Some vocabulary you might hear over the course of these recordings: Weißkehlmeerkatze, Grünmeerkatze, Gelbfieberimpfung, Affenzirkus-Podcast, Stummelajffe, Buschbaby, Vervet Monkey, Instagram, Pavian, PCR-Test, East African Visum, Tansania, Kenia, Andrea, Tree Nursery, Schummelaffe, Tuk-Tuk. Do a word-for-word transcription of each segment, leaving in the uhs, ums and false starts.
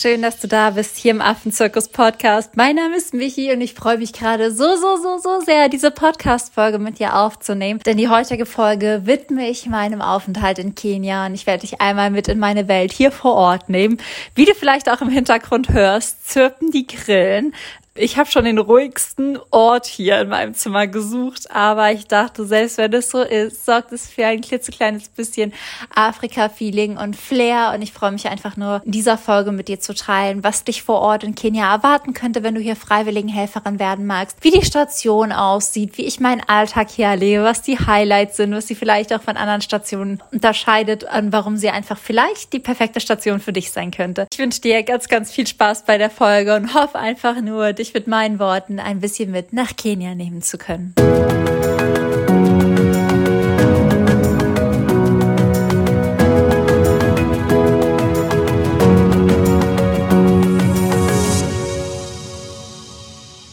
schön, dass du da bist hier im Affenzirkus-Podcast. Mein Name ist Michi und ich freue mich gerade so, so, so, so sehr, diese Podcast-Folge mit dir aufzunehmen. Denn die heutige Folge widme ich meinem Aufenthalt in Kenia und ich werde dich einmal mit in meine Welt hier vor Ort nehmen. Wie du vielleicht auch im Hintergrund hörst, zirpen die Grillen. Ich habe schon den ruhigsten Ort hier in meinem Zimmer gesucht, aber ich dachte, selbst wenn es so ist, sorgt es für ein klitzekleines bisschen Afrika-Feeling und Flair. Und ich freue mich einfach nur, in dieser Folge mit dir zu teilen, was dich vor Ort in Kenia erwarten könnte, wenn du hier Freiwilligenhelferin werden magst, wie die Station aussieht, wie ich meinen Alltag hier erlebe, was die Highlights sind, was sie vielleicht auch von anderen Stationen unterscheidet und warum sie einfach vielleicht die perfekte Station für dich sein könnte. Ich wünsche dir ganz, ganz viel Spaß bei der Folge und hoffe einfach nur, dich mit meinen Worten ein bisschen mit nach Kenia nehmen zu können.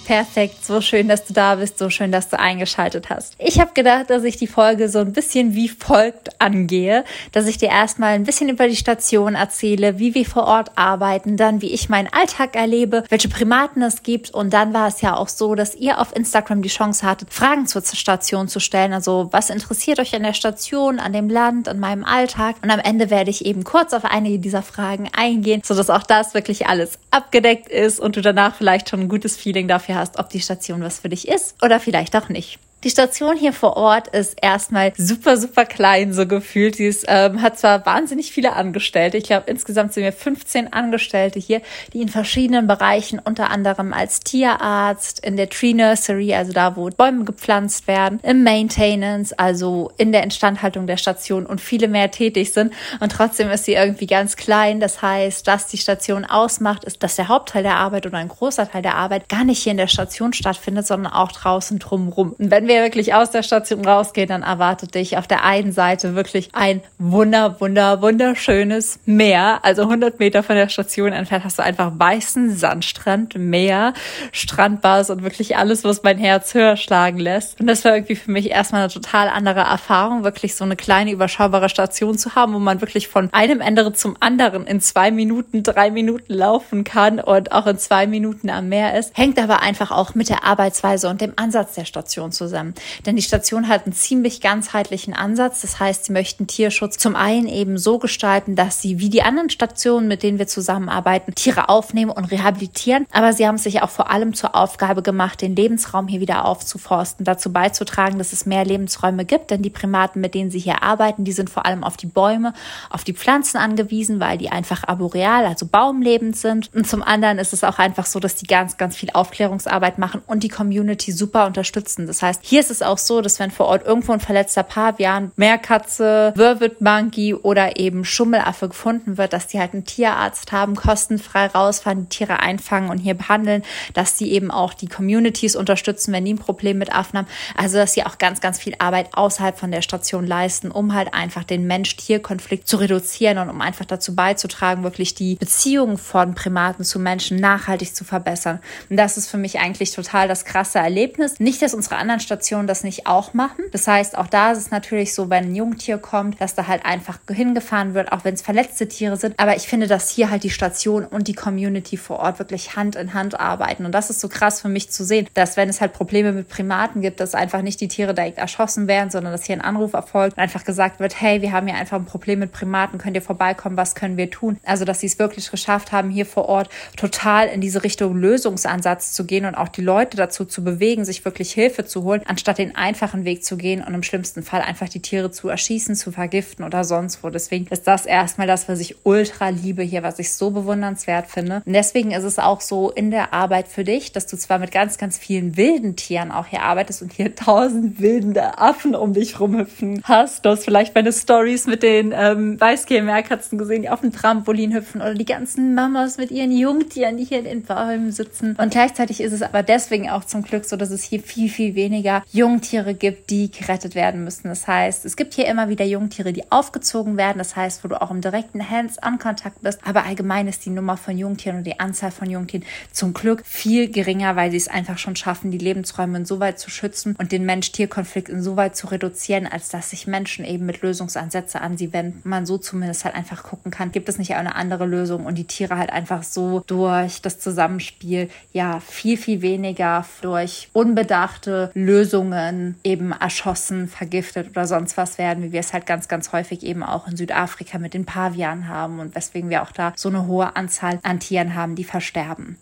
Perfekt, so schön, dass du da bist, so schön, dass du eingeschaltet hast. Ich habe gedacht, dass ich die Folge so ein bisschen wie folgt angehe, dass ich dir erstmal ein bisschen über die Station erzähle, wie wir vor Ort arbeiten, dann wie ich meinen Alltag erlebe, welche Primaten es gibt und dann war es ja auch so, dass ihr auf Instagram die Chance hattet, Fragen zur Station zu stellen, also was interessiert euch an der Station, an dem Land, an meinem Alltag und am Ende werde ich eben kurz auf einige dieser Fragen eingehen, sodass auch das wirklich alles abgedeckt ist und du danach vielleicht schon ein gutes Feeling dafür hast. Hast, ob die Station was für dich ist oder vielleicht auch nicht. Die Station hier vor Ort ist erstmal super, super klein, so gefühlt. Sie ist, ähm, hat zwar wahnsinnig viele Angestellte, ich glaube insgesamt sind wir fünfzehn Angestellte hier, die in verschiedenen Bereichen, unter anderem als Tierarzt, in der Tree Nursery, also da, wo Bäume gepflanzt werden, im Maintenance, also in der Instandhaltung der Station und viele mehr tätig sind. Und trotzdem ist sie irgendwie ganz klein. Das heißt, was die Station ausmacht, ist, dass der Hauptteil der Arbeit oder ein großer Teil der Arbeit gar nicht hier in der Station stattfindet, sondern auch draußen drumherum. Und wenn Wenn wir wirklich aus der Station rausgehen, dann erwartet dich auf der einen Seite wirklich ein wunder, wunder, wunderschönes Meer. Also hundert Meter von der Station entfernt hast du einfach weißen Sandstrand, Meer, Strandbars und wirklich alles, was mein Herz höher schlagen lässt. Und das war irgendwie für mich erstmal eine total andere Erfahrung, wirklich so eine kleine, überschaubare Station zu haben, wo man wirklich von einem Ende zum anderen in zwei Minuten, drei Minuten laufen kann und auch in zwei Minuten am Meer ist. Hängt aber einfach auch mit der Arbeitsweise und dem Ansatz der Station zusammen. Denn die Station hat einen ziemlich ganzheitlichen Ansatz. Das heißt, sie möchten Tierschutz zum einen eben so gestalten, dass sie wie die anderen Stationen, mit denen wir zusammenarbeiten, Tiere aufnehmen und rehabilitieren. Aber sie haben sich auch vor allem zur Aufgabe gemacht, den Lebensraum hier wieder aufzuforsten, dazu beizutragen, dass es mehr Lebensräume gibt. Denn die Primaten, mit denen sie hier arbeiten, die sind vor allem auf die Bäume, auf die Pflanzen angewiesen, weil die einfach arboreal, also baumlebend sind. Und zum anderen ist es auch einfach so, dass die ganz, ganz viel Aufklärungsarbeit machen und die Community super unterstützen. Das heißt, hier ist es auch so, dass wenn vor Ort irgendwo ein verletzter Pavian, Meerkatze, Vervet Monkey oder eben Schummelaffe gefunden wird, dass die halt einen Tierarzt haben, kostenfrei rausfahren, die Tiere einfangen und hier behandeln, dass die eben auch die Communities unterstützen, wenn die ein Problem mit Affen haben. Also dass sie auch ganz, ganz viel Arbeit außerhalb von der Station leisten, um halt einfach den Mensch-Tier-Konflikt zu reduzieren und um einfach dazu beizutragen, wirklich die Beziehungen von Primaten zu Menschen nachhaltig zu verbessern. Und das ist für mich eigentlich total das krasse Erlebnis. Nicht, dass unsere anderen Stationen das nicht auch machen. Das heißt, auch da ist es natürlich so, wenn ein Jungtier kommt, dass da halt einfach hingefahren wird, auch wenn es verletzte Tiere sind. Aber ich finde, dass hier halt die Station und die Community vor Ort wirklich Hand in Hand arbeiten. Und das ist so krass für mich zu sehen, dass wenn es halt Probleme mit Primaten gibt, dass einfach nicht die Tiere direkt erschossen werden, sondern dass hier ein Anruf erfolgt und einfach gesagt wird, hey, wir haben hier einfach ein Problem mit Primaten, könnt ihr vorbeikommen, was können wir tun? Also, dass sie es wirklich geschafft haben, hier vor Ort total in diese Richtung Lösungsansatz zu gehen und auch die Leute dazu zu bewegen, sich wirklich Hilfe zu holen, anstatt den einfachen Weg zu gehen und im schlimmsten Fall einfach die Tiere zu erschießen, zu vergiften oder sonst wo. Deswegen ist das erstmal das, was ich ultra liebe hier, was ich so bewundernswert finde. Und deswegen ist es auch so in der Arbeit für dich, dass du zwar mit ganz, ganz vielen wilden Tieren auch hier arbeitest und hier tausend wildende Affen um dich rumhüpfen hast. Du hast vielleicht meine Stories mit den ähm, Weißkehlmeerkatzen gesehen, die auf dem Trampolin hüpfen oder die ganzen Mamas mit ihren Jungtieren, die hier in den Bäumen sitzen. Und gleichzeitig ist es aber deswegen auch zum Glück so, dass es hier viel, viel weniger wieder Jungtiere gibt, die gerettet werden müssen. Das heißt, es gibt hier immer wieder Jungtiere, die aufgezogen werden. Das heißt, wo du auch im direkten Hands-on-Kontakt bist. Aber allgemein ist die Nummer von Jungtieren und die Anzahl von Jungtieren zum Glück viel geringer, weil sie es einfach schon schaffen, die Lebensräume insoweit zu schützen und den Mensch-Tier-Konflikt insoweit zu reduzieren, als dass sich Menschen eben mit Lösungsansätze an sie wenden. Man so zumindest halt einfach gucken kann, gibt es nicht auch eine andere Lösung, und die Tiere halt einfach so durch das Zusammenspiel ja viel, viel weniger durch unbedachte Lösungen eben erschossen, vergiftet oder sonst was werden, wie wir es halt ganz, ganz häufig eben auch in Südafrika mit den Pavian haben und weswegen wir auch da so eine hohe Anzahl an Tieren haben, die versterben.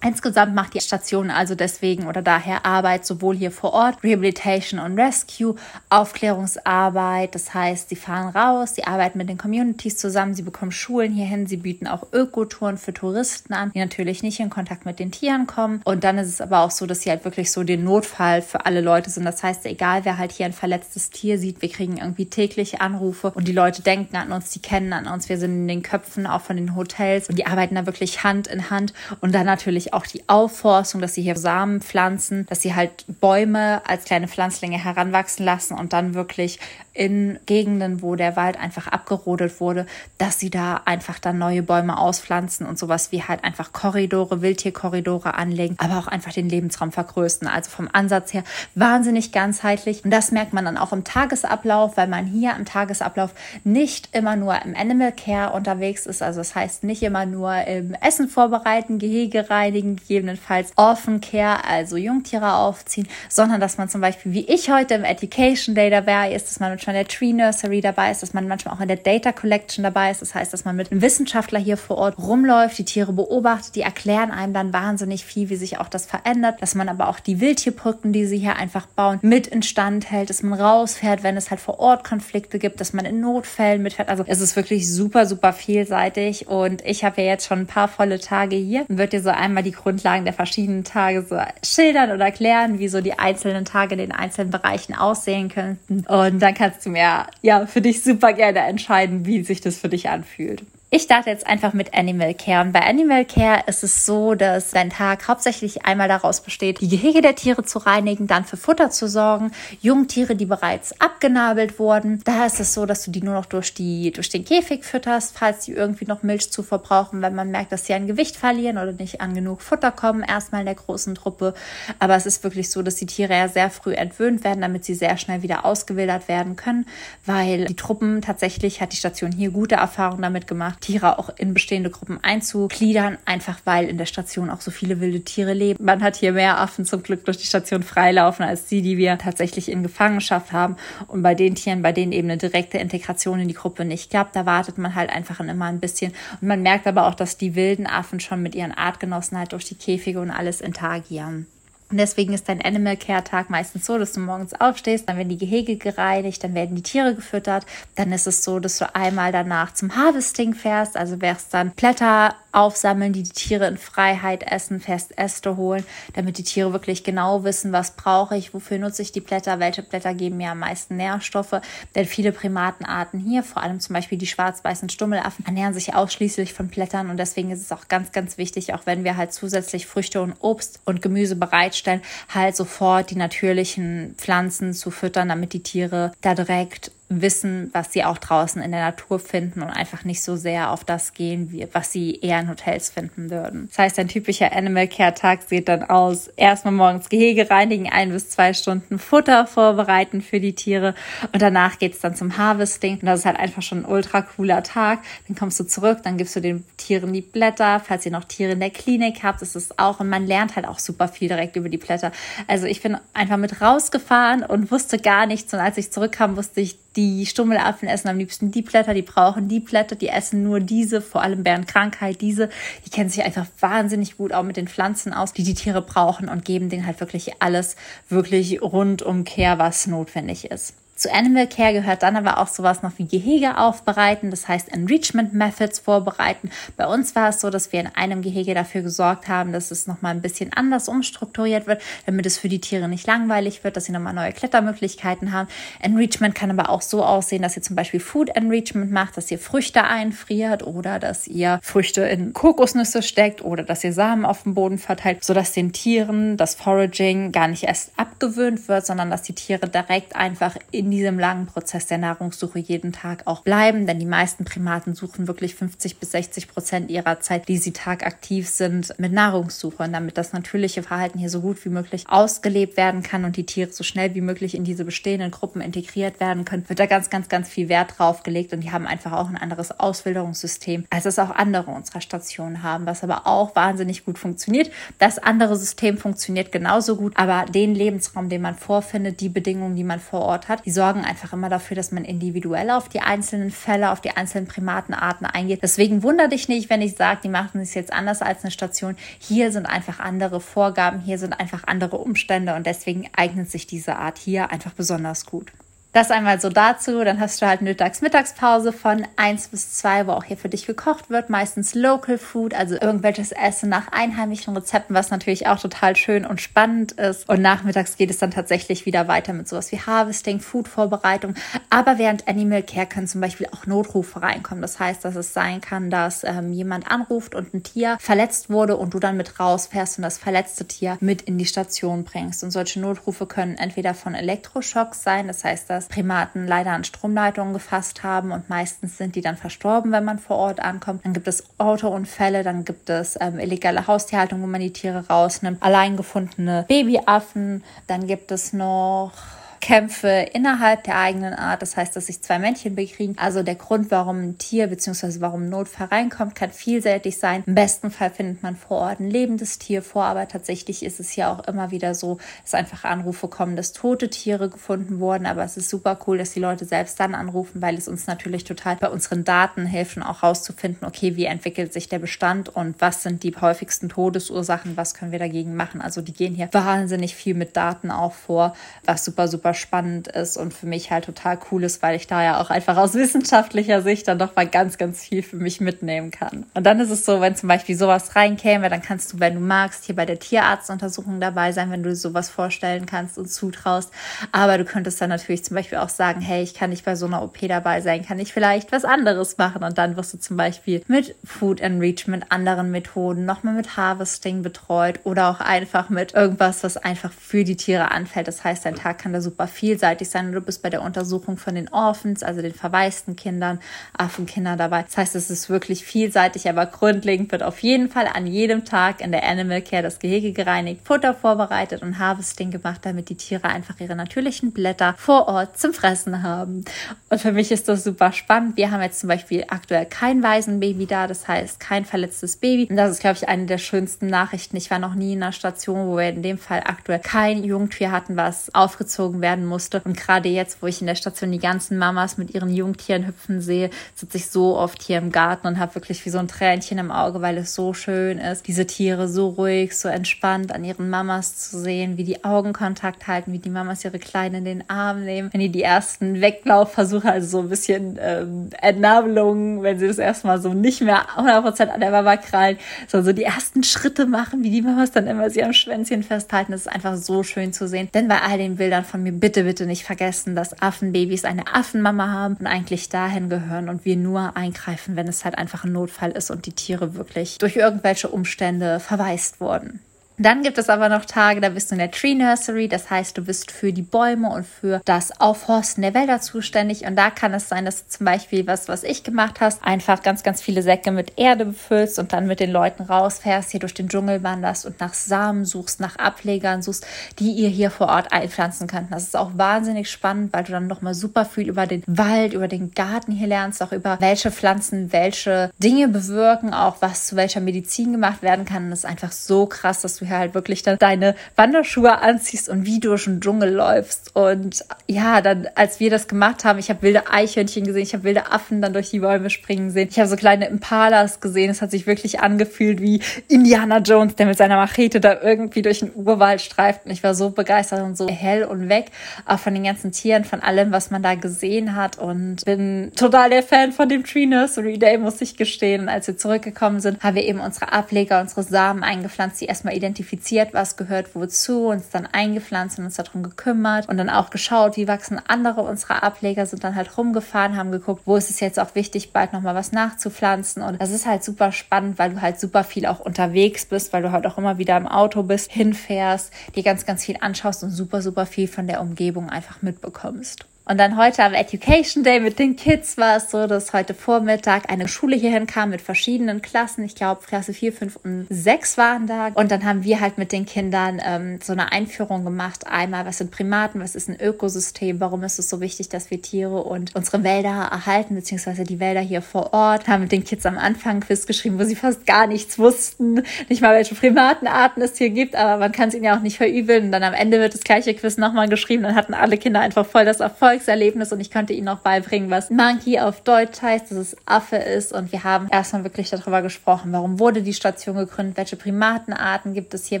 Insgesamt macht die Station also deswegen oder daher Arbeit sowohl hier vor Ort, Rehabilitation und Rescue, Aufklärungsarbeit. Das heißt, sie fahren raus, sie arbeiten mit den Communities zusammen, sie bekommen Schulen hierhin, sie bieten auch Ökotouren für Touristen an, die natürlich nicht in Kontakt mit den Tieren kommen. Und dann ist es aber auch so, dass sie halt wirklich so den Notfall für alle Leute sind. Das heißt, egal wer halt hier ein verletztes Tier sieht, wir kriegen irgendwie tägliche Anrufe und die Leute denken an uns, die kennen an uns, wir sind in den Köpfen auch von den Hotels und die arbeiten da wirklich Hand in Hand. Und dann natürlich auch auch die Aufforstung, dass sie hier Samen pflanzen, dass sie halt Bäume als kleine Pflanzlinge heranwachsen lassen und dann wirklich in Gegenden, wo der Wald einfach abgerodet wurde, dass sie da einfach dann neue Bäume auspflanzen und sowas wie halt einfach Korridore, Wildtierkorridore anlegen, aber auch einfach den Lebensraum vergrößern. Also vom Ansatz her wahnsinnig ganzheitlich. Und das merkt man dann auch im Tagesablauf, weil man hier im Tagesablauf nicht immer nur im Animal Care unterwegs ist. Also das heißt nicht immer nur im Essen vorbereiten, Gehege reinigen, gegebenenfalls Orphan Care, also Jungtiere aufziehen, sondern dass man zum Beispiel, wie ich heute im Education Day dabei ist, dass man manchmal in der Tree Nursery dabei ist, dass man manchmal auch in der Data Collection dabei ist. Das heißt, dass man mit einem Wissenschaftler hier vor Ort rumläuft, die Tiere beobachtet, die erklären einem dann wahnsinnig viel, wie sich auch das verändert, dass man aber auch die Wildtierbrücken, die sie hier einfach bauen, mit instand hält, dass man rausfährt, wenn es halt vor Ort Konflikte gibt, dass man in Notfällen mitfährt. Also es ist wirklich super, super vielseitig und ich habe ja jetzt schon ein paar volle Tage hier und wird dir so einmal die Grundlagen der verschiedenen Tage so schildern oder erklären, wie so die einzelnen Tage in den einzelnen Bereichen aussehen könnten. Und dann kannst du mir ja für dich super gerne entscheiden, wie sich das für dich anfühlt. Ich starte jetzt einfach mit Animal Care. Und bei Animal Care ist es so, dass dein Tag hauptsächlich einmal daraus besteht, die Gehege der Tiere zu reinigen, dann für Futter zu sorgen, Jungtiere, die bereits abgenabelt wurden. Da ist es so, dass du die nur noch durch, die, durch den Käfig fütterst, falls die irgendwie noch Milchzufuhr brauchen, wenn man merkt, dass sie an Gewicht verlieren oder nicht an genug Futter kommen, erstmal in der großen Truppe. Aber es ist wirklich so, dass die Tiere ja sehr früh entwöhnt werden, damit sie sehr schnell wieder ausgewildert werden können, weil die Truppen, tatsächlich hat die Station hier gute Erfahrungen damit gemacht, Tiere auch in bestehende Gruppen einzugliedern, einfach weil in der Station auch so viele wilde Tiere leben. Man hat hier mehr Affen zum Glück durch die Station freilaufen, als die, die wir tatsächlich in Gefangenschaft haben. Und bei den Tieren, bei denen eben eine direkte Integration in die Gruppe nicht klappt, da wartet man halt einfach immer ein bisschen. Und man merkt aber auch, dass die wilden Affen schon mit ihren Artgenossen halt durch die Käfige und alles interagieren. Und deswegen ist dein Animal Care Tag meistens so, dass du morgens aufstehst, dann werden die Gehege gereinigt, dann werden die Tiere gefüttert. Dann ist es so, dass du einmal danach zum Harvesting fährst, also wärst dann Blätter aufsammeln, die die Tiere in Freiheit essen, fest Äste holen, damit die Tiere wirklich genau wissen, was brauche ich, wofür nutze ich die Blätter, welche Blätter geben mir am meisten Nährstoffe. Denn viele Primatenarten hier, vor allem zum Beispiel die schwarz-weißen Stummelaffen, ernähren sich ausschließlich von Blättern und deswegen ist es auch ganz, ganz wichtig, auch wenn wir halt zusätzlich Früchte und Obst und Gemüse bereitstellen, halt sofort die natürlichen Pflanzen zu füttern, damit die Tiere da direkt wissen, was sie auch draußen in der Natur finden und einfach nicht so sehr auf das gehen, wie, was sie eher in Hotels finden würden. Das heißt, ein typischer Animal Care Tag sieht dann aus, erstmal morgens Gehege reinigen, ein bis zwei Stunden Futter vorbereiten für die Tiere und danach geht es dann zum Harvesting und das ist halt einfach schon ein ultra cooler Tag. Dann kommst du zurück, dann gibst du den Tieren die Blätter, falls ihr noch Tiere in der Klinik habt, das ist auch, und man lernt halt auch super viel direkt über die Blätter. Also ich bin einfach mit rausgefahren und wusste gar nichts und als ich zurückkam, wusste ich, die Stummelaffen essen am liebsten die Blätter, die brauchen die Blätter, die essen nur diese, vor allem während Krankheit diese. Die kennen sich einfach wahnsinnig gut auch mit den Pflanzen aus, die die Tiere brauchen und geben denen halt wirklich alles, wirklich rundumkehr, was notwendig ist. Zu Animal Care gehört dann aber auch sowas noch wie Gehege aufbereiten, das heißt Enrichment Methods vorbereiten. Bei uns war es so, dass wir in einem Gehege dafür gesorgt haben, dass es nochmal ein bisschen anders umstrukturiert wird, damit es für die Tiere nicht langweilig wird, dass sie nochmal neue Klettermöglichkeiten haben. Enrichment kann aber auch so aussehen, dass ihr zum Beispiel Food Enrichment macht, dass ihr Früchte einfriert oder dass ihr Früchte in Kokosnüsse steckt oder dass ihr Samen auf dem Boden verteilt, sodass den Tieren das Foraging gar nicht erst abgewöhnt wird, sondern dass die Tiere direkt einfach in diesem langen Prozess der Nahrungssuche jeden Tag auch bleiben, denn die meisten Primaten suchen wirklich fünfzig bis sechzig Prozent ihrer Zeit, die sie tagaktiv sind, mit Nahrungssuche. Und damit das natürliche Verhalten hier so gut wie möglich ausgelebt werden kann und die Tiere so schnell wie möglich in diese bestehenden Gruppen integriert werden können, wird da ganz, ganz, ganz viel Wert drauf gelegt und die haben einfach auch ein anderes Auswilderungssystem, als es auch andere unserer Stationen haben, was aber auch wahnsinnig gut funktioniert. Das andere System funktioniert genauso gut, aber den Lebensraum, den man vorfindet, die Bedingungen, die man vor Ort hat, die sorgen einfach immer dafür, dass man individuell auf die einzelnen Fälle, auf die einzelnen Primatenarten eingeht. Deswegen wundere dich nicht, wenn ich sage, die machen es jetzt anders als eine Station. Hier sind einfach andere Vorgaben, hier sind einfach andere Umstände und deswegen eignet sich diese Art hier einfach besonders gut. Das einmal so dazu, dann hast du halt eine Mittagspause von eins bis zwei, wo auch hier für dich gekocht wird, meistens Local Food, also irgendwelches Essen nach einheimischen Rezepten, was natürlich auch total schön und spannend ist. Und nachmittags geht es dann tatsächlich wieder weiter mit sowas wie Harvesting, Food-Vorbereitung, aber während Animal Care können zum Beispiel auch Notrufe reinkommen. Das heißt, dass es sein kann, dass ähm, jemand anruft und ein Tier verletzt wurde und du dann mit rausfährst und das verletzte Tier mit in die Station bringst. Und solche Notrufe können entweder von Elektroschocks sein, das heißt, dass Primaten leider an Stromleitungen gefasst haben und meistens sind die dann verstorben, wenn man vor Ort ankommt. Dann gibt es Autounfälle, dann gibt es ähm, illegale Haustierhaltung, wo man die Tiere rausnimmt, allein gefundene Babyaffen, dann gibt es noch Kämpfe innerhalb der eigenen Art, das heißt, dass sich zwei Männchen bekriegen. Also der Grund, warum ein Tier bzw. warum ein Notfall reinkommt, kann vielseitig sein. Im besten Fall findet man vor Ort ein lebendes Tier vor, aber tatsächlich ist es hier auch immer wieder so, dass einfach Anrufe kommen, dass tote Tiere gefunden wurden, aber es ist super cool, dass die Leute selbst dann anrufen, weil es uns natürlich total bei unseren Daten hilft und auch rauszufinden, okay, wie entwickelt sich der Bestand und was sind die häufigsten Todesursachen, was können wir dagegen machen. Also die gehen hier wahnsinnig viel mit Daten auch vor, was super, super spannend ist und für mich halt total cool ist, weil ich da ja auch einfach aus wissenschaftlicher Sicht dann nochmal ganz, ganz viel für mich mitnehmen kann. Und dann ist es so, wenn zum Beispiel sowas reinkäme, dann kannst du, wenn du magst, hier bei der Tierarztuntersuchung dabei sein, wenn du dir sowas vorstellen kannst und zutraust. Aber du könntest dann natürlich zum Beispiel auch sagen, hey, ich kann nicht bei so einer O P dabei sein, kann ich vielleicht was anderes machen? Und dann wirst du zum Beispiel mit Food Enrichment, anderen Methoden, nochmal mit Harvesting betreut oder auch einfach mit irgendwas, was einfach für die Tiere anfällt. Das heißt, dein Tag kann da super vielseitig sein und du bist bei der Untersuchung von den Orphans, also den verwaisten Kindern, Affenkinder dabei. Das heißt, es ist wirklich vielseitig, aber grundlegend wird auf jeden Fall an jedem Tag in der Animal Care das Gehege gereinigt, Futter vorbereitet und Harvesting gemacht, damit die Tiere einfach ihre natürlichen Blätter vor Ort zum Fressen haben. Und für mich ist das super spannend. Wir haben jetzt zum Beispiel aktuell kein Waisenbaby da, das heißt kein verletztes Baby. Und das ist, glaube ich, eine der schönsten Nachrichten. Ich war noch nie in einer Station, wo wir in dem Fall aktuell kein Jungtier hatten, was aufgezogen werden musste. Und gerade jetzt, wo ich in der Station die ganzen Mamas mit ihren Jungtieren hüpfen sehe, sitze ich so oft hier im Garten und habe wirklich wie so ein Tränchen im Auge, weil es so schön ist, diese Tiere so ruhig, so entspannt an ihren Mamas zu sehen, wie die Augenkontakt halten, wie die Mamas ihre Kleinen in den Arm nehmen, wenn die die ersten Weglaufversuche, also so ein bisschen ähm, Entnabelungen, wenn sie das erstmal so nicht mehr hundert Prozent an der Mama krallen, sondern so die ersten Schritte machen, wie die Mamas dann immer sie am Schwänzchen festhalten. Das ist einfach so schön zu sehen, denn bei all den Bildern von mir bitte, bitte nicht vergessen, dass Affenbabys eine Affenmama haben und eigentlich dahin gehören und wir nur eingreifen, wenn es halt einfach ein Notfall ist und die Tiere wirklich durch irgendwelche Umstände verwaist wurden. Dann gibt es aber noch Tage, da bist du in der Tree Nursery, das heißt, du bist für die Bäume und für das Aufforsten der Wälder zuständig und da kann es sein, dass du zum Beispiel was, was ich gemacht hast, einfach ganz, ganz viele Säcke mit Erde befüllst und dann mit den Leuten rausfährst, hier durch den Dschungel wanderst und nach Samen suchst, nach Ablegern suchst, die ihr hier vor Ort einpflanzen könnt. Das ist auch wahnsinnig spannend, weil du dann nochmal super viel über den Wald, über den Garten hier lernst, auch über welche Pflanzen, welche Dinge bewirken, auch was zu welcher Medizin gemacht werden kann. Und das ist einfach so krass, dass du du ja halt wirklich dann deine Wanderschuhe anziehst und wie durch den Dschungel läufst. Und ja, dann, als wir das gemacht haben, ich habe wilde Eichhörnchen gesehen, ich habe wilde Affen dann durch die Bäume springen sehen. Ich habe so kleine Impalas gesehen. Es hat sich wirklich angefühlt wie Indiana Jones, der mit seiner Machete da irgendwie durch den Urwald streift. Und ich war so begeistert und so hell und weg, auch von den ganzen Tieren, von allem, was man da gesehen hat. Und bin total der Fan von dem Tree Nursery Day, muss ich gestehen. Und als wir zurückgekommen sind, haben wir eben unsere Ableger, unsere Samen eingepflanzt, die erstmal identifiziert, was gehört wozu, uns dann eingepflanzt und uns darum gekümmert und dann auch geschaut, wie wachsen andere unserer Ableger, sind dann halt rumgefahren, haben geguckt, wo ist es jetzt auch wichtig, bald nochmal was nachzupflanzen. Und das ist halt super spannend, weil du halt super viel auch unterwegs bist, weil du halt auch immer wieder im Auto bist, hinfährst, dir ganz, ganz viel anschaust und super, super viel von der Umgebung einfach mitbekommst. Und dann heute am Education Day mit den Kids war es so, dass heute Vormittag eine Schule hierhin kam mit verschiedenen Klassen. Ich glaube, Klasse vier, fünf und sechs waren da. Und dann haben wir halt mit den Kindern ähm, so eine Einführung gemacht. Einmal, was sind Primaten, was ist ein Ökosystem, warum ist es so wichtig, dass wir Tiere und unsere Wälder erhalten, beziehungsweise die Wälder hier vor Ort. Haben mit den Kids am Anfang ein Quiz geschrieben, wo sie fast gar nichts wussten. Nicht mal, welche Primatenarten es hier gibt, aber man kann es ihnen ja auch nicht verübeln. Und dann am Ende wird das gleiche Quiz nochmal geschrieben. Dann hatten alle Kinder einfach voll das Erfolg. Erlebnis und ich konnte ihnen auch beibringen, was Monkey auf Deutsch heißt, dass es Affe ist, und wir haben erstmal wirklich darüber gesprochen, warum wurde die Station gegründet, welche Primatenarten gibt es hier,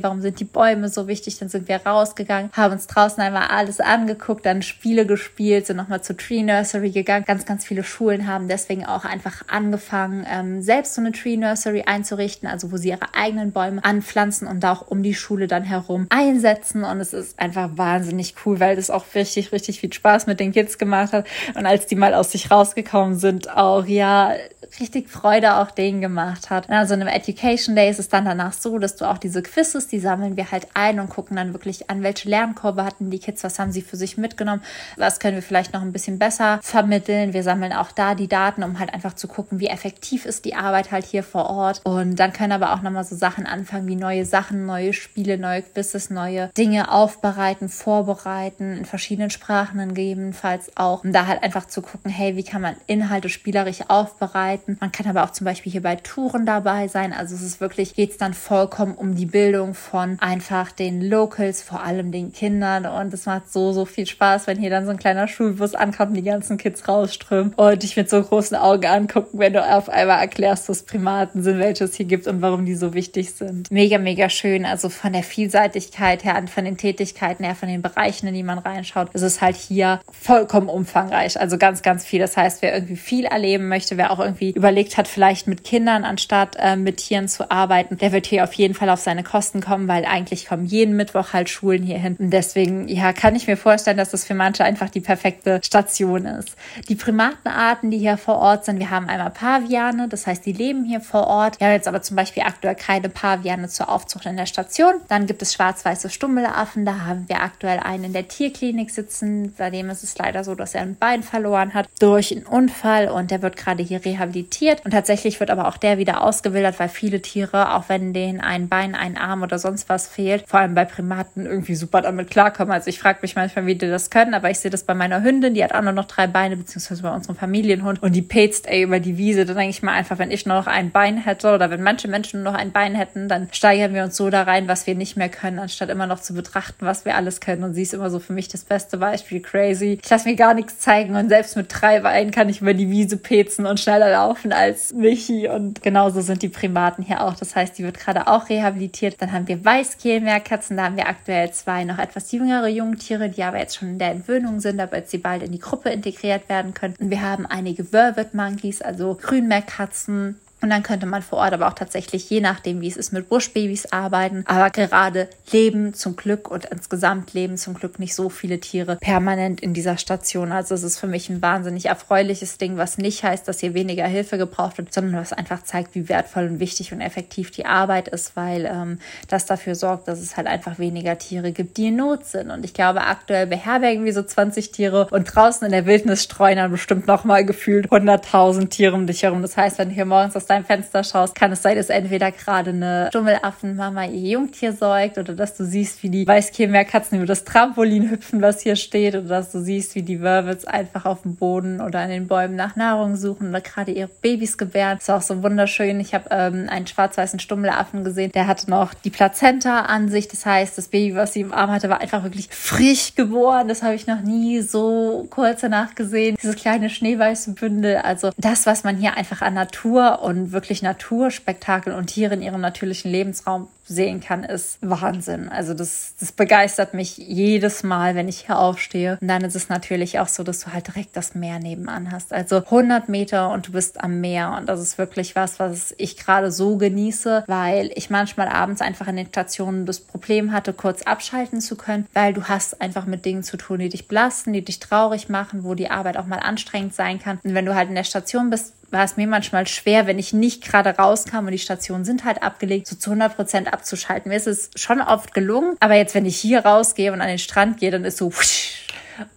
warum sind die Bäume so wichtig, dann sind wir rausgegangen, haben uns draußen einmal alles angeguckt, dann Spiele gespielt, sind nochmal zur Tree Nursery gegangen, ganz, ganz viele Schulen haben deswegen auch einfach angefangen, ähm, selbst so eine Tree Nursery einzurichten, also wo sie ihre eigenen Bäume anpflanzen und da auch um die Schule dann herum einsetzen, und es ist einfach wahnsinnig cool, weil das auch richtig, richtig viel Spaß mit den Kids gemacht hat und als die mal aus sich rausgekommen sind, auch ja richtig Freude auch denen gemacht hat. Also in einem Education Day ist es dann danach so, dass du auch diese Quizzes, die sammeln wir halt ein und gucken dann wirklich an, welche Lernkurve hatten die Kids, was haben sie für sich mitgenommen, was können wir vielleicht noch ein bisschen besser vermitteln. Wir sammeln auch da die Daten, um halt einfach zu gucken, wie effektiv ist die Arbeit halt hier vor Ort, und dann können aber auch nochmal so Sachen anfangen, wie neue Sachen, neue Spiele, neue Quizzes, neue Dinge aufbereiten, vorbereiten, in verschiedenen Sprachen geben, auch, um da halt einfach zu gucken, hey, wie kann man Inhalte spielerisch aufbereiten. Man kann aber auch zum Beispiel hier bei Touren dabei sein. Also es ist wirklich, geht es dann vollkommen um die Bildung von einfach den Locals, vor allem den Kindern, und es macht so, so viel Spaß, wenn hier dann so ein kleiner Schulbus ankommt und die ganzen Kids rausströmen und dich mit so großen Augen angucken, wenn du auf einmal erklärst, was Primaten sind, welche es hier gibt und warum die so wichtig sind. Mega, mega schön. Also von der Vielseitigkeit her, von den Tätigkeiten her, von den Bereichen, in die man reinschaut, ist es halt hier vollkommen umfangreich, also ganz, ganz viel. Das heißt, wer irgendwie viel erleben möchte, wer auch irgendwie überlegt hat, vielleicht mit Kindern anstatt äh, mit Tieren zu arbeiten, der wird hier auf jeden Fall auf seine Kosten kommen, weil eigentlich kommen jeden Mittwoch halt Schulen hier hin. Und deswegen, ja, kann ich mir vorstellen, dass das für manche einfach die perfekte Station ist. Die Primatenarten, die hier vor Ort sind, wir haben einmal Paviane, das heißt, die leben hier vor Ort. Wir haben jetzt aber zum Beispiel aktuell keine Paviane zur Aufzucht in der Station. Dann gibt es schwarz-weiße Stummelaffen, da haben wir aktuell einen in der Tierklinik sitzen, bei dem es ist leider so, dass er ein Bein verloren hat durch einen Unfall, und der wird gerade hier rehabilitiert, und tatsächlich wird aber auch der wieder ausgewildert, weil viele Tiere, auch wenn denen ein Bein, ein Arm oder sonst was fehlt, vor allem bei Primaten irgendwie super damit klarkommen. Also ich frage mich manchmal, wie die das können, aber ich sehe das bei meiner Hündin, die hat auch nur noch drei Beine, beziehungsweise bei unserem Familienhund, und die petzt ey über die Wiese. Dann denke ich mal einfach, wenn ich nur noch ein Bein hätte oder wenn manche Menschen nur noch ein Bein hätten, dann steigern wir uns so da rein, was wir nicht mehr können, anstatt immer noch zu betrachten, was wir alles können, und sie ist immer so für mich das beste Beispiel, crazy. Ich lasse mir gar nichts zeigen, und selbst mit drei Beinen kann ich über die Wiese petzen und schneller laufen als Michi, und genauso sind die Primaten hier auch. Das heißt, die wird gerade auch rehabilitiert. Dann haben wir Weißkehlmeerkatzen, da haben wir aktuell zwei noch etwas jüngere Jungtiere, die aber jetzt schon in der Entwöhnung sind, aber jetzt sie bald in die Gruppe integriert werden können. Und wir haben einige Vervet Monkeys, also Grünmeerkatzen. Und dann könnte man vor Ort aber auch tatsächlich, je nachdem, wie es ist, mit Buschbabys arbeiten. Aber gerade leben zum Glück und insgesamt leben zum Glück nicht so viele Tiere permanent in dieser Station. Also es ist für mich ein wahnsinnig erfreuliches Ding, was nicht heißt, dass hier weniger Hilfe gebraucht wird, sondern was einfach zeigt, wie wertvoll und wichtig und effektiv die Arbeit ist, weil ähm, das dafür sorgt, dass es halt einfach weniger Tiere gibt, die in Not sind. Und ich glaube, aktuell beherbergen wir so zwanzig Tiere, und draußen in der Wildnis streuen dann bestimmt nochmal gefühlt hunderttausend Tiere um dich herum. Das heißt, wenn du hier morgens aus deinem deinem Fenster schaust, kann es sein, dass entweder gerade eine Schummelaffenmama ihr Jungtier säugt oder dass du siehst, wie die Weißkehlmeerkatzen über das Trampolin hüpfen, was hier steht, oder dass du siehst, wie die Vervets einfach auf dem Boden oder an den Bäumen nach Nahrung suchen oder gerade ihre Babys gebären. Das war auch so wunderschön. Ich habe ähm, einen schwarz-weißen Stummelaffen gesehen, der hatte noch die Plazenta an sich. Das heißt, das Baby, was sie im Arm hatte, war einfach wirklich frisch geboren. Das habe ich noch nie so kurz danach gesehen. Dieses kleine schneeweiße Bündel. Also das, was man hier einfach an Natur und wirklich Naturspektakel und Tiere in ihrem natürlichen Lebensraum sehen kann, ist Wahnsinn. Also das, das begeistert mich jedes Mal, wenn ich hier aufstehe. Und dann ist es natürlich auch so, dass du halt direkt das Meer nebenan hast. Also hundert Meter und du bist am Meer. Und das ist wirklich was, was ich gerade so genieße, weil ich manchmal abends einfach in den Stationen das Problem hatte, kurz abschalten zu können, weil du hast einfach mit Dingen zu tun, die dich belasten, die dich traurig machen, wo die Arbeit auch mal anstrengend sein kann. Und wenn du halt in der Station bist, war es mir manchmal schwer, wenn ich nicht gerade rauskam und die Stationen sind halt abgelegt, so zu hundert Prozent abzuschalten. Mir ist es schon oft gelungen, aber jetzt, wenn ich hier rausgehe und an den Strand gehe, dann ist so...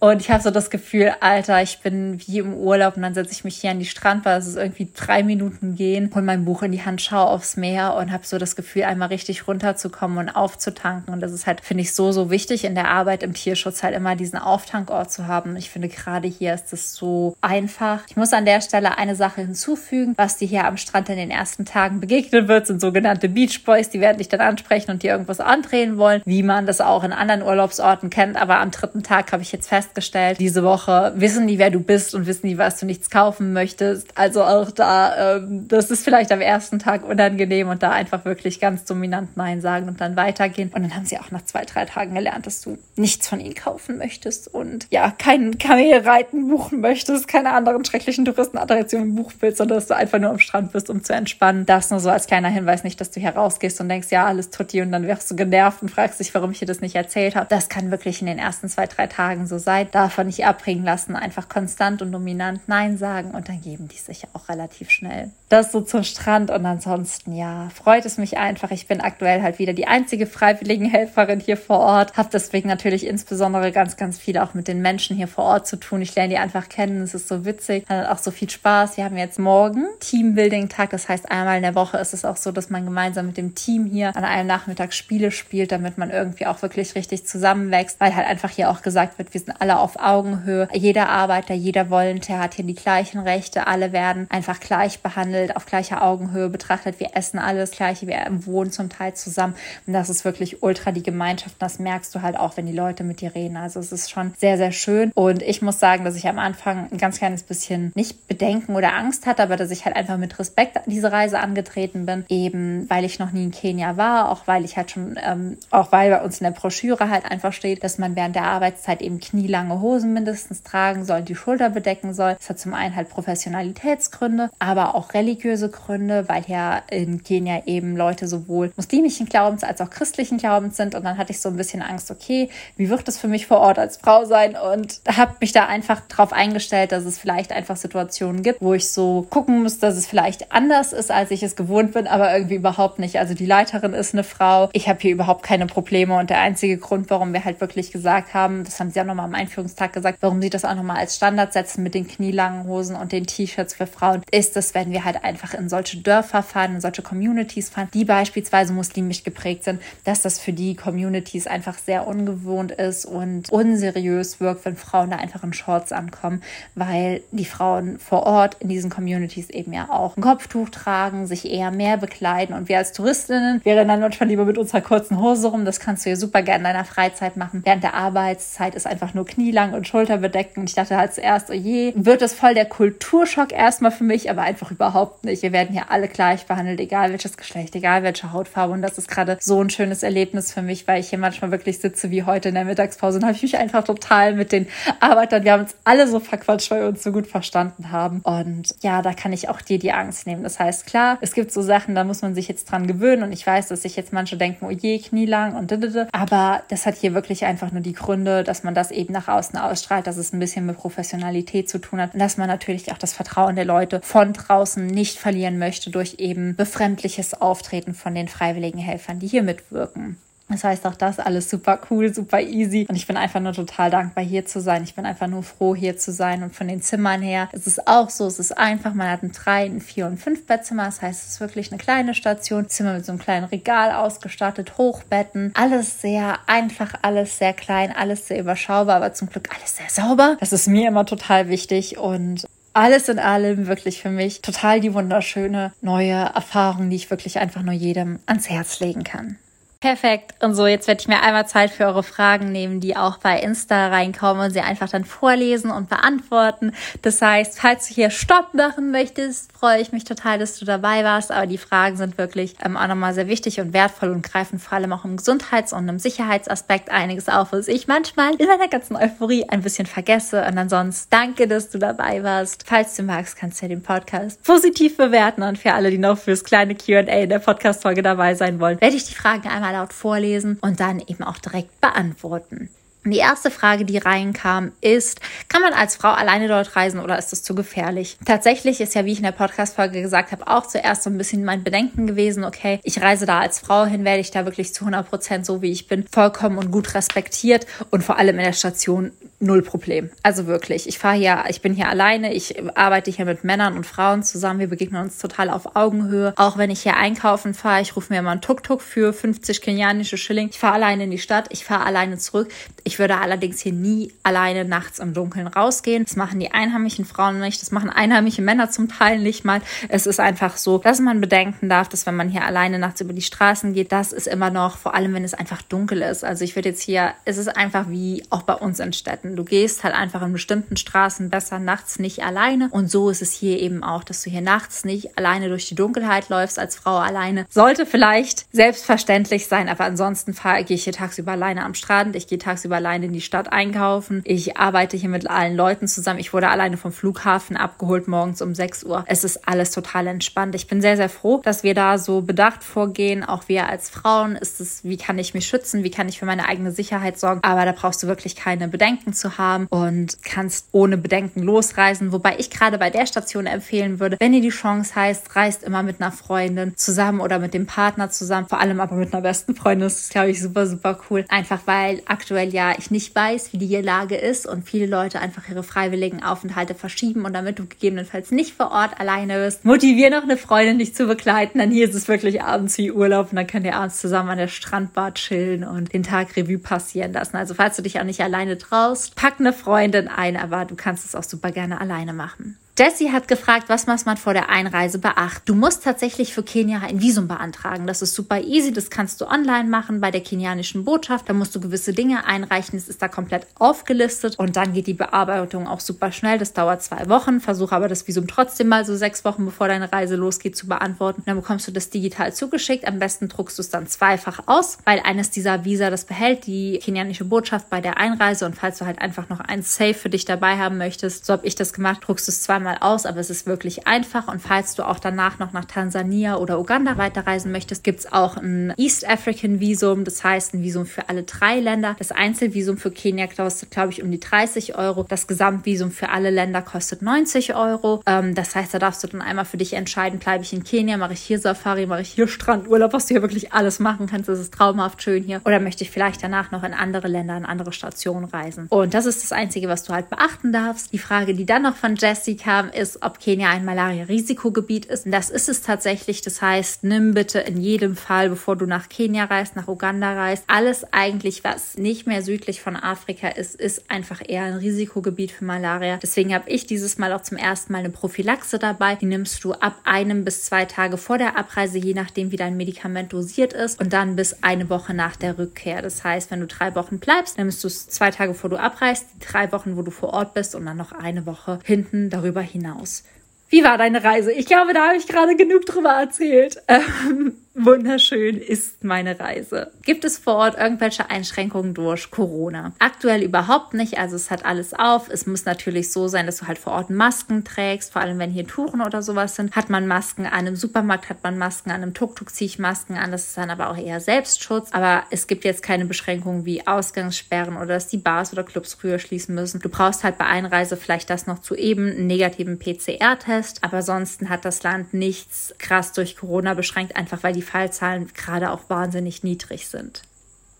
Und ich habe so das Gefühl, Alter, ich bin wie im Urlaub und dann setze ich mich hier an die Strandbar, es ist irgendwie drei Minuten gehen, hol mein Buch in die Hand, schaue aufs Meer und habe so das Gefühl, einmal richtig runterzukommen und aufzutanken. Und das ist halt, finde ich, so, so wichtig in der Arbeit im Tierschutz, halt immer diesen Auftankort zu haben. Ich finde, gerade hier ist das so einfach. Ich muss an der Stelle eine Sache hinzufügen, was dir hier am Strand in den ersten Tagen begegnen wird, sind sogenannte Beachboys, die werden dich dann ansprechen und dir irgendwas andrehen wollen, wie man das auch in anderen Urlaubsorten kennt. Aber am dritten Tag habe ich jetzt festgestellt, diese Woche wissen die, wer du bist und wissen die, was du nichts kaufen möchtest. Also auch da, ähm, das ist vielleicht am ersten Tag unangenehm und da einfach wirklich ganz dominant Nein sagen und dann weitergehen. Und dann haben sie auch nach zwei, drei Tagen gelernt, dass du nichts von ihnen kaufen möchtest und ja, keinen Kamelreiten buchen möchtest, keine anderen schrecklichen Touristenattraktionen buchen willst, sondern dass du einfach nur am Strand bist, um zu entspannen. Das nur so als kleiner Hinweis, nicht, dass du hier rausgehst und denkst, ja, alles tutti und dann wirst du genervt und fragst dich, warum ich dir das nicht erzählt habe. Das kann wirklich in den ersten zwei, drei Tagen so seid, davon nicht abbringen lassen, einfach konstant und dominant Nein sagen und dann geben die sich auch relativ schnell. Das so zum Strand und ansonsten, ja, freut es mich einfach. Ich bin aktuell halt wieder die einzige Freiwilligenhelferin hier vor Ort, habe deswegen natürlich insbesondere ganz, ganz viel auch mit den Menschen hier vor Ort zu tun. Ich lerne die einfach kennen, es ist so witzig, hat auch so viel Spaß. Wir haben jetzt morgen Teambuilding-Tag, das heißt, einmal in der Woche ist es auch so, dass man gemeinsam mit dem Team hier an einem Nachmittag Spiele spielt, damit man irgendwie auch wirklich richtig zusammenwächst, weil halt einfach hier auch gesagt wird, wir sind alle auf Augenhöhe. Jeder Arbeiter, jeder Volontär hat hier die gleichen Rechte. Alle werden einfach gleich behandelt, auf gleicher Augenhöhe betrachtet. Wir essen alle das Gleiche, wir wohnen zum Teil zusammen. Und das ist wirklich ultra die Gemeinschaft. Und das merkst du halt auch, wenn die Leute mit dir reden. Also es ist schon sehr, sehr schön. Und ich muss sagen, dass ich am Anfang ein ganz kleines bisschen nicht Bedenken oder Angst hatte, aber dass ich halt einfach mit Respekt diese Reise angetreten bin. Eben, weil ich noch nie in Kenia war, auch weil ich halt schon, ähm, auch weil bei uns in der Broschüre halt einfach steht, dass man während der Arbeitszeit eben knielange Hosen mindestens tragen soll, die Schulter bedecken soll. Das hat zum einen halt Professionalitätsgründe, aber auch religiöse Gründe, weil ja in Kenia eben Leute sowohl muslimischen Glaubens als auch christlichen Glaubens sind. Und dann hatte ich so ein bisschen Angst, okay, wie wird das für mich vor Ort als Frau sein? Und habe mich da einfach darauf eingestellt, dass es vielleicht einfach Situationen gibt, wo ich so gucken muss, dass es vielleicht anders ist, als ich es gewohnt bin, aber irgendwie überhaupt nicht. Also die Leiterin ist eine Frau. Ich habe hier überhaupt keine Probleme. Und der einzige Grund, warum wir halt wirklich gesagt haben, das haben sie ja nochmal am Einführungstag gesagt, warum sie das auch nochmal als Standard setzen mit den knielangen Hosen und den T-Shirts für Frauen, ist das, wenn wir halt einfach in solche Dörfer fahren, in solche Communities fahren, die beispielsweise muslimisch geprägt sind, dass das für die Communities einfach sehr ungewohnt ist und unseriös wirkt, wenn Frauen da einfach in Shorts ankommen, weil die Frauen vor Ort in diesen Communities eben ja auch ein Kopftuch tragen, sich eher mehr bekleiden und wir als Touristinnen wären dann manchmal lieber mit unserer kurzen Hose rum, das kannst du ja super gerne in deiner Freizeit machen. Während der Arbeitszeit ist einfach nur knielang und schulterbedeckend. Und ich dachte halt zuerst, oh je, wird das voll der Kulturschock erstmal für mich, aber einfach überhaupt nicht. Wir werden hier alle gleich behandelt, egal welches Geschlecht, egal welche Hautfarbe. Und das ist gerade so ein schönes Erlebnis für mich, weil ich hier manchmal wirklich sitze wie heute in der Mittagspause und habe ich mich einfach total mit den Arbeitern, wir haben uns alle so verquatscht, weil wir uns so gut verstanden haben. Und ja, da kann ich auch dir die Angst nehmen. Das heißt, klar, es gibt so Sachen, da muss man sich jetzt dran gewöhnen. Und ich weiß, dass sich jetzt manche denken, oh je, knielang und didede. Aber das hat hier wirklich einfach nur die Gründe, dass man das eben nach außen ausstrahlt, dass es ein bisschen mit Professionalität zu tun hat und dass man natürlich auch das Vertrauen der Leute von draußen nicht verlieren möchte durch eben befremdliches Auftreten von den freiwilligen Helfern, die hier mitwirken. Das heißt, auch das alles super cool, super easy. Und ich bin einfach nur total dankbar, hier zu sein. Ich bin einfach nur froh, hier zu sein. Und von den Zimmern her ist es auch so. Es ist einfach, man hat ein drei-, ein vier- und fünf-Bettzimmer. Das heißt, es ist wirklich eine kleine Station. Zimmer mit so einem kleinen Regal ausgestattet, Hochbetten. Alles sehr einfach, alles sehr klein, alles sehr überschaubar. Aber zum Glück alles sehr sauber. Das ist mir immer total wichtig. Und alles in allem wirklich für mich total die wunderschöne neue Erfahrung, die ich wirklich einfach nur jedem ans Herz legen kann. Perfekt. Und so, jetzt werde ich mir einmal Zeit für eure Fragen nehmen, die auch bei Insta reinkommen und sie einfach dann vorlesen und beantworten. Das heißt, falls du hier Stopp machen möchtest, freue ich mich total, dass du dabei warst. Aber die Fragen sind wirklich ähm, auch nochmal sehr wichtig und wertvoll und greifen vor allem auch im Gesundheits- und im Sicherheitsaspekt einiges auf, was ich manchmal in meiner ganzen Euphorie ein bisschen vergesse. Und ansonsten danke, dass du dabei warst. Falls du magst, kannst du ja den Podcast positiv bewerten. Und für alle, die noch fürs kleine Q und A in der Podcast-Folge dabei sein wollen, werde ich die Fragen einmal laut vorlesen und dann eben auch direkt beantworten. Die erste Frage, die reinkam, ist, kann man als Frau alleine dort reisen oder ist das zu gefährlich? Tatsächlich ist ja, wie ich in der Podcast-Folge gesagt habe, auch zuerst so ein bisschen mein Bedenken gewesen, okay, ich reise da als Frau hin, werde ich da wirklich zu hundert Prozent so, wie ich bin, vollkommen und gut respektiert und vor allem in der Station null Problem. Also wirklich, ich fahre hier, ich bin hier alleine, ich arbeite hier mit Männern und Frauen zusammen, wir begegnen uns total auf Augenhöhe. Auch wenn ich hier einkaufen fahre, ich rufe mir immer einen Tuk-Tuk für fünfzig kenianische Schilling. Ich fahre alleine in die Stadt, ich fahre alleine zurück. Ich würde allerdings hier nie alleine nachts im Dunkeln rausgehen. Das machen die einheimischen Frauen nicht, das machen einheimische Männer zum Teil nicht mal. Es ist einfach so, dass man bedenken darf, dass wenn man hier alleine nachts über die Straßen geht, das ist immer noch, vor allem wenn es einfach dunkel ist. Also ich würde jetzt hier, es ist einfach wie auch bei uns in Städten. Du gehst halt einfach in bestimmten Straßen besser nachts nicht alleine. Und so ist es hier eben auch, dass du hier nachts nicht alleine durch die Dunkelheit läufst als Frau alleine. Sollte vielleicht selbstverständlich sein, aber ansonsten fahre, gehe ich hier tagsüber alleine am Strand, ich gehe tagsüber alleine in die Stadt einkaufen. Ich arbeite hier mit allen Leuten zusammen. Ich wurde alleine vom Flughafen abgeholt morgens um sechs Uhr. Es ist alles total entspannt. Ich bin sehr, sehr froh, dass wir da so bedacht vorgehen. Auch wir als Frauen ist es, wie kann ich mich schützen? Wie kann ich für meine eigene Sicherheit sorgen? Aber da brauchst du wirklich keine Bedenken zu haben und kannst ohne Bedenken losreisen. Wobei ich gerade bei der Station empfehlen würde, wenn ihr die Chance heißt, reist immer mit einer Freundin zusammen oder mit dem Partner zusammen. Vor allem aber mit einer besten Freundin. Das ist, glaube ich, super, super cool. Einfach weil aktuell ja ich nicht weiß, wie die Lage ist und viele Leute einfach ihre freiwilligen Aufenthalte verschieben und damit du gegebenenfalls nicht vor Ort alleine bist, motivier noch eine Freundin, dich zu begleiten, denn hier ist es wirklich abends wie Urlaub und dann könnt ihr abends zusammen an der Strandbar chillen und den Tag Revue passieren lassen. Also falls du dich auch nicht alleine traust, pack eine Freundin ein, aber du kannst es auch super gerne alleine machen. Jessie hat gefragt, was muss man vor der Einreise beachten? Du musst tatsächlich für Kenia ein Visum beantragen. Das ist super easy, das kannst du online machen bei der kenianischen Botschaft. Da musst du gewisse Dinge einreichen, es ist da komplett aufgelistet und dann geht die Bearbeitung auch super schnell. Das dauert zwei Wochen, versuche aber das Visum trotzdem mal so sechs Wochen, bevor deine Reise losgeht, zu beantworten. Dann bekommst du das digital zugeschickt, am besten druckst du es dann zweifach aus, weil eines dieser Visa, das behält die kenianische Botschaft bei der Einreise und falls du halt einfach noch ein Safe für dich dabei haben möchtest, so habe ich das gemacht, druckst du es zweimal aus, aber es ist wirklich einfach und falls du auch danach noch nach Tansania oder Uganda weiterreisen möchtest, gibt es auch ein East African Visum, das heißt ein Visum für alle drei Länder. Das Einzelvisum für Kenia kostet, glaube ich, um die dreißig Euro. Das Gesamtvisum für alle Länder kostet neunzig Euro. Ähm, das heißt, da darfst du dann einmal für dich entscheiden, bleibe ich in Kenia, mache ich hier Safari, mache ich hier Strandurlaub, was du hier wirklich alles machen kannst. Das ist traumhaft schön hier. Oder möchte ich vielleicht danach noch in andere Länder, in andere Stationen reisen. Und das ist das Einzige, was du halt beachten darfst. Die Frage, die dann noch von Jessie kam, ist, ob Kenia ein Malaria-Risikogebiet ist. Und das ist es tatsächlich. Das heißt, nimm bitte in jedem Fall, bevor du nach Kenia reist, nach Uganda reist, alles eigentlich, was nicht mehr südlich von Afrika ist, ist einfach eher ein Risikogebiet für Malaria. Deswegen habe ich dieses Mal auch zum ersten Mal eine Prophylaxe dabei. Die nimmst du ab einem bis zwei Tage vor der Abreise, je nachdem, wie dein Medikament dosiert ist und dann bis eine Woche nach der Rückkehr. Das heißt, wenn du drei Wochen bleibst, nimmst du es zwei Tage, bevor du abreist, die drei Wochen, wo du vor Ort bist und dann noch eine Woche hinten darüber hinaus. Wie war deine Reise? Ich glaube, da habe ich gerade genug drüber erzählt. Ähm, wunderschön ist meine Reise. Gibt es vor Ort irgendwelche Einschränkungen durch Corona? Aktuell überhaupt nicht. Also es hat alles auf. Es muss natürlich so sein, dass du halt vor Ort Masken trägst. Vor allem, wenn hier Touren oder sowas sind, hat man Masken an. Im Supermarkt hat man Masken an. Im Tuk-Tuk ziehe ich Masken an. Das ist dann aber auch eher Selbstschutz. Aber es gibt jetzt keine Beschränkungen wie Ausgangssperren oder dass die Bars oder Clubs früher schließen müssen. Du brauchst halt bei Einreise vielleicht das noch zu eben, einen negativen P C R-Test. Aber ansonsten hat das Land nichts krass durch Corona beschränkt, einfach weil die Fallzahlen gerade auch wahnsinnig niedrig sind.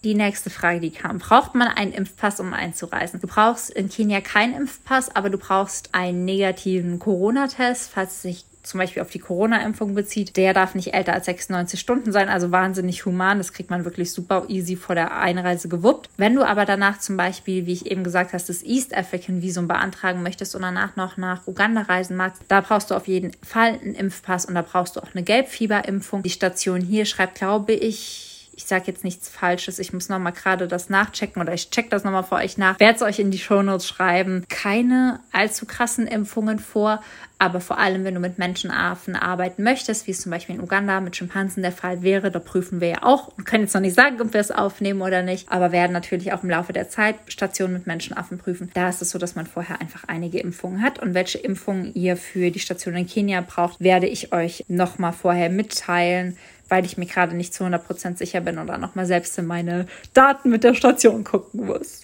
Die nächste Frage, die kam: Braucht man einen Impfpass, um einzureisen? Du brauchst in Kenia keinen Impfpass, aber du brauchst einen negativen Corona-Test, falls es sich zum Beispiel auf die Corona-Impfung bezieht. Der darf nicht älter als sechsundneunzig Stunden sein, also wahnsinnig human. Das kriegt man wirklich super easy vor der Einreise gewuppt. Wenn du aber danach zum Beispiel, wie ich eben gesagt habe, das East African Visum beantragen möchtest und danach noch nach Uganda reisen magst, da brauchst du auf jeden Fall einen Impfpass und da brauchst du auch eine Gelbfieberimpfung. Die Station hier schreibt, glaube ich, ich sage jetzt nichts Falsches, ich muss nochmal gerade das nachchecken oder ich check das nochmal für euch nach. Werde es euch in die Shownotes schreiben. Keine allzu krassen Impfungen vor, aber vor allem, wenn du mit Menschenaffen arbeiten möchtest, wie es zum Beispiel in Uganda mit Schimpansen der Fall wäre, da prüfen wir ja auch und können jetzt noch nicht sagen, ob wir es aufnehmen oder nicht, aber werden natürlich auch im Laufe der Zeit Stationen mit Menschenaffen prüfen. Da ist es so, dass man vorher einfach einige Impfungen hat und welche Impfungen ihr für die Station in Kenia braucht, werde ich euch nochmal vorher mitteilen, weil ich mir gerade nicht zu hundert Prozent sicher bin oder nochmal selbst in meine Daten mit der Station gucken muss.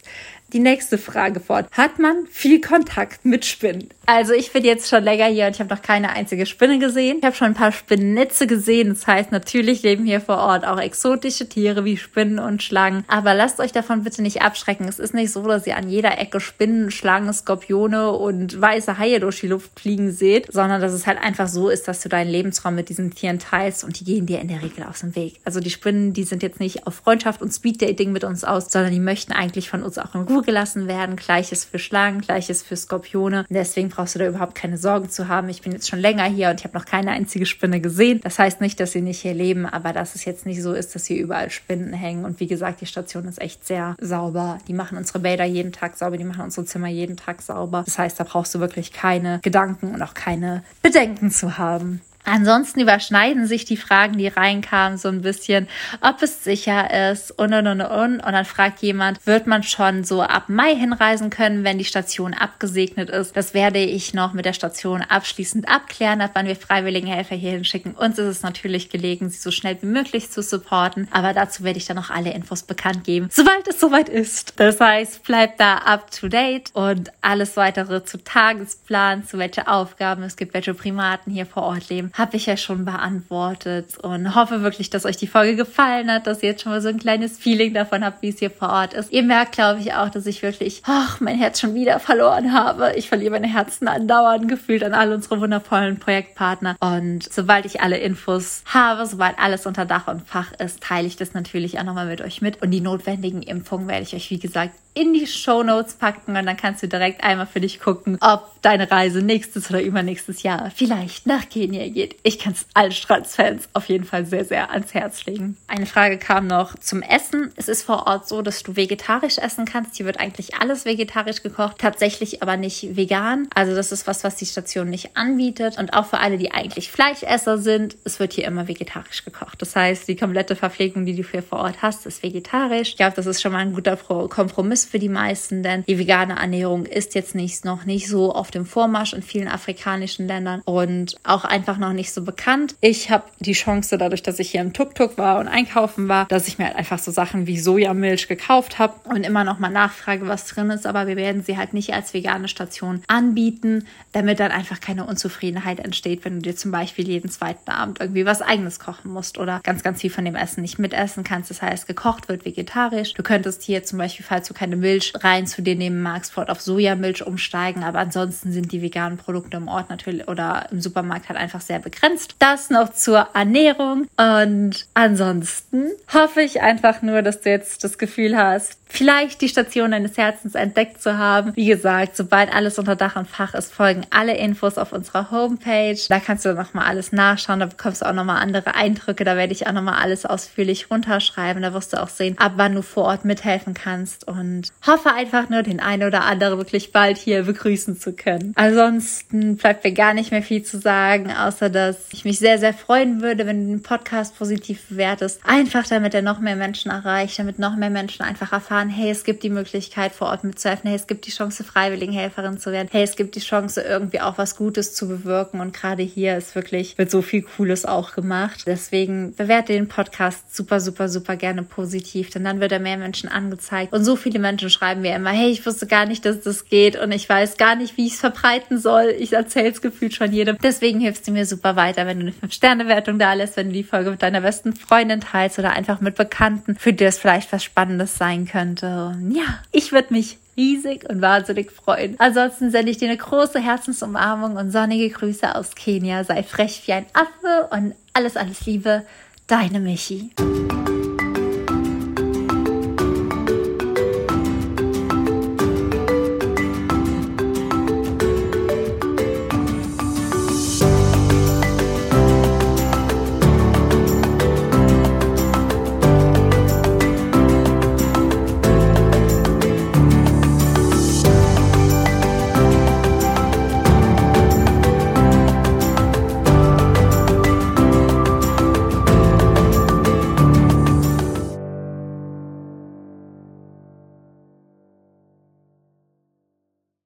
Die nächste Frage fort. Hat man viel Kontakt mit Spinnen? Also ich bin jetzt schon länger hier und ich habe noch keine einzige Spinne gesehen. Ich habe schon ein paar Spinnennetze gesehen. Das heißt, natürlich leben hier vor Ort auch exotische Tiere wie Spinnen und Schlangen. Aber lasst euch davon bitte nicht abschrecken. Es ist nicht so, dass ihr an jeder Ecke Spinnen, Schlangen, Skorpione und weiße Haie durch die Luft fliegen seht, sondern dass es halt einfach so ist, dass du deinen Lebensraum mit diesen Tieren teilst und die gehen dir in der Regel aus dem Weg. Also die Spinnen, die sind jetzt nicht auf Freundschaft und Speeddating mit uns aus, sondern die möchten eigentlich von uns auch in Ruhe gelassen werden. Gleiches für Schlangen, gleiches für Skorpione. Deswegen brauchst du da überhaupt keine Sorgen zu haben. Ich bin jetzt schon länger hier und ich habe noch keine einzige Spinne gesehen. Das heißt nicht, dass sie nicht hier leben, aber dass es jetzt nicht so ist, dass hier überall Spinnen hängen. Und wie gesagt, die Station ist echt sehr sauber. Die machen unsere Bäder jeden Tag sauber, die machen unsere Zimmer jeden Tag sauber. Das heißt, da brauchst du wirklich keine Gedanken und auch keine Bedenken zu haben. Ansonsten überschneiden sich die Fragen, die reinkamen, so ein bisschen, ob es sicher ist und, und, und, und. Und dann fragt jemand, wird man schon so ab Mai hinreisen können, wenn die Station abgesegnet ist? Das werde ich noch mit der Station abschließend abklären, ab wann wir Freiwilligenhelfer hierhin schicken. Uns ist es natürlich gelegen, sie so schnell wie möglich zu supporten, aber dazu werde ich dann noch alle Infos bekannt geben, sobald es soweit ist. Das heißt, bleibt da up to date und alles weitere zu Tagesplan, zu welche Aufgaben es gibt, welche Primaten hier vor Ort leben, habe ich ja schon beantwortet und hoffe wirklich, dass euch die Folge gefallen hat, dass ihr jetzt schon mal so ein kleines Feeling davon habt, wie es hier vor Ort ist. Ihr merkt, glaube ich, auch, dass ich wirklich, ach, mein Herz schon wieder verloren habe. Ich verliere meine Herzen andauernd gefühlt an all unsere wundervollen Projektpartner. Und sobald ich alle Infos habe, sobald alles unter Dach und Fach ist, teile ich das natürlich auch nochmal mit euch mit. Und die notwendigen Impfungen werde ich euch, wie gesagt, in die Shownotes packen und dann kannst du direkt einmal für dich gucken, ob deine Reise nächstes oder übernächstes Jahr vielleicht nach Kenia geht. Ich kann es allen Strands-Fans auf jeden Fall sehr, sehr ans Herz legen. Eine Frage kam noch zum Essen. Es ist vor Ort so, dass du vegetarisch essen kannst. Hier wird eigentlich alles vegetarisch gekocht, tatsächlich aber nicht vegan. Also das ist was, was die Station nicht anbietet. Und auch für alle, die eigentlich Fleischesser sind, es wird hier immer vegetarisch gekocht. Das heißt, die komplette Verpflegung, die du hier vor Ort hast, ist vegetarisch. Ich glaube, das ist schon mal ein guter Kompromiss für die meisten, denn die vegane Ernährung ist jetzt nicht, noch nicht so auf dem Vormarsch in vielen afrikanischen Ländern und auch einfach noch nicht so bekannt. Ich habe die Chance, dadurch, dass ich hier im Tuk-Tuk war und einkaufen war, dass ich mir halt einfach so Sachen wie Sojamilch gekauft habe und immer noch mal nachfrage, was drin ist, aber wir werden sie halt nicht als vegane Station anbieten, damit dann einfach keine Unzufriedenheit entsteht, wenn du dir zum Beispiel jeden zweiten Abend irgendwie was Eigenes kochen musst oder ganz, ganz viel von dem Essen nicht mitessen kannst. Das heißt, gekocht wird vegetarisch. Du könntest hier zum Beispiel, falls du keine Milch rein zu dir nehmen magst, fort auf Sojamilch umsteigen, aber ansonsten sind die veganen Produkte im Ort natürlich oder im Supermarkt halt einfach sehr begrenzt. Das noch zur Ernährung und ansonsten hoffe ich einfach nur, dass du jetzt das Gefühl hast, vielleicht die Station deines Herzens entdeckt zu haben. Wie gesagt, sobald alles unter Dach und Fach ist, folgen alle Infos auf unserer Homepage. Da kannst du nochmal alles nachschauen, da bekommst du auch nochmal andere Eindrücke, da werde ich auch nochmal alles ausführlich runterschreiben, da wirst du auch sehen, ab wann du vor Ort mithelfen kannst und hoffe einfach nur, den einen oder anderen wirklich bald hier begrüßen zu können. Ansonsten bleibt mir gar nicht mehr viel zu sagen, außer dass ich mich sehr, sehr freuen würde, wenn du den Podcast positiv bewertest. Einfach damit er noch mehr Menschen erreicht, damit noch mehr Menschen einfach erfahren, hey, es gibt die Möglichkeit, vor Ort mitzuhelfen, hey, es gibt die Chance, Freiwilligenhelferin zu werden, hey, es gibt die Chance, irgendwie auch was Gutes zu bewirken und gerade hier ist wirklich, wird so viel Cooles auch gemacht. Deswegen bewerte den Podcast super, super, super gerne positiv, denn dann wird er mehr Menschen angezeigt und so viele Menschen Menschen schreiben mir immer, hey, ich wusste gar nicht, dass das geht und ich weiß gar nicht, wie ich es verbreiten soll. Ich erzähle es gefühlt schon jedem. Deswegen hilfst du mir super weiter, wenn du eine fünf Sterne Wertung da lässt, wenn du die Folge mit deiner besten Freundin teilst oder einfach mit Bekannten, für die das vielleicht was Spannendes sein könnte. Und ja, ich würde mich riesig und wahnsinnig freuen. Ansonsten sende ich dir eine große Herzensumarmung und sonnige Grüße aus Kenia. Sei frech wie ein Affe und alles, alles Liebe, deine Michi.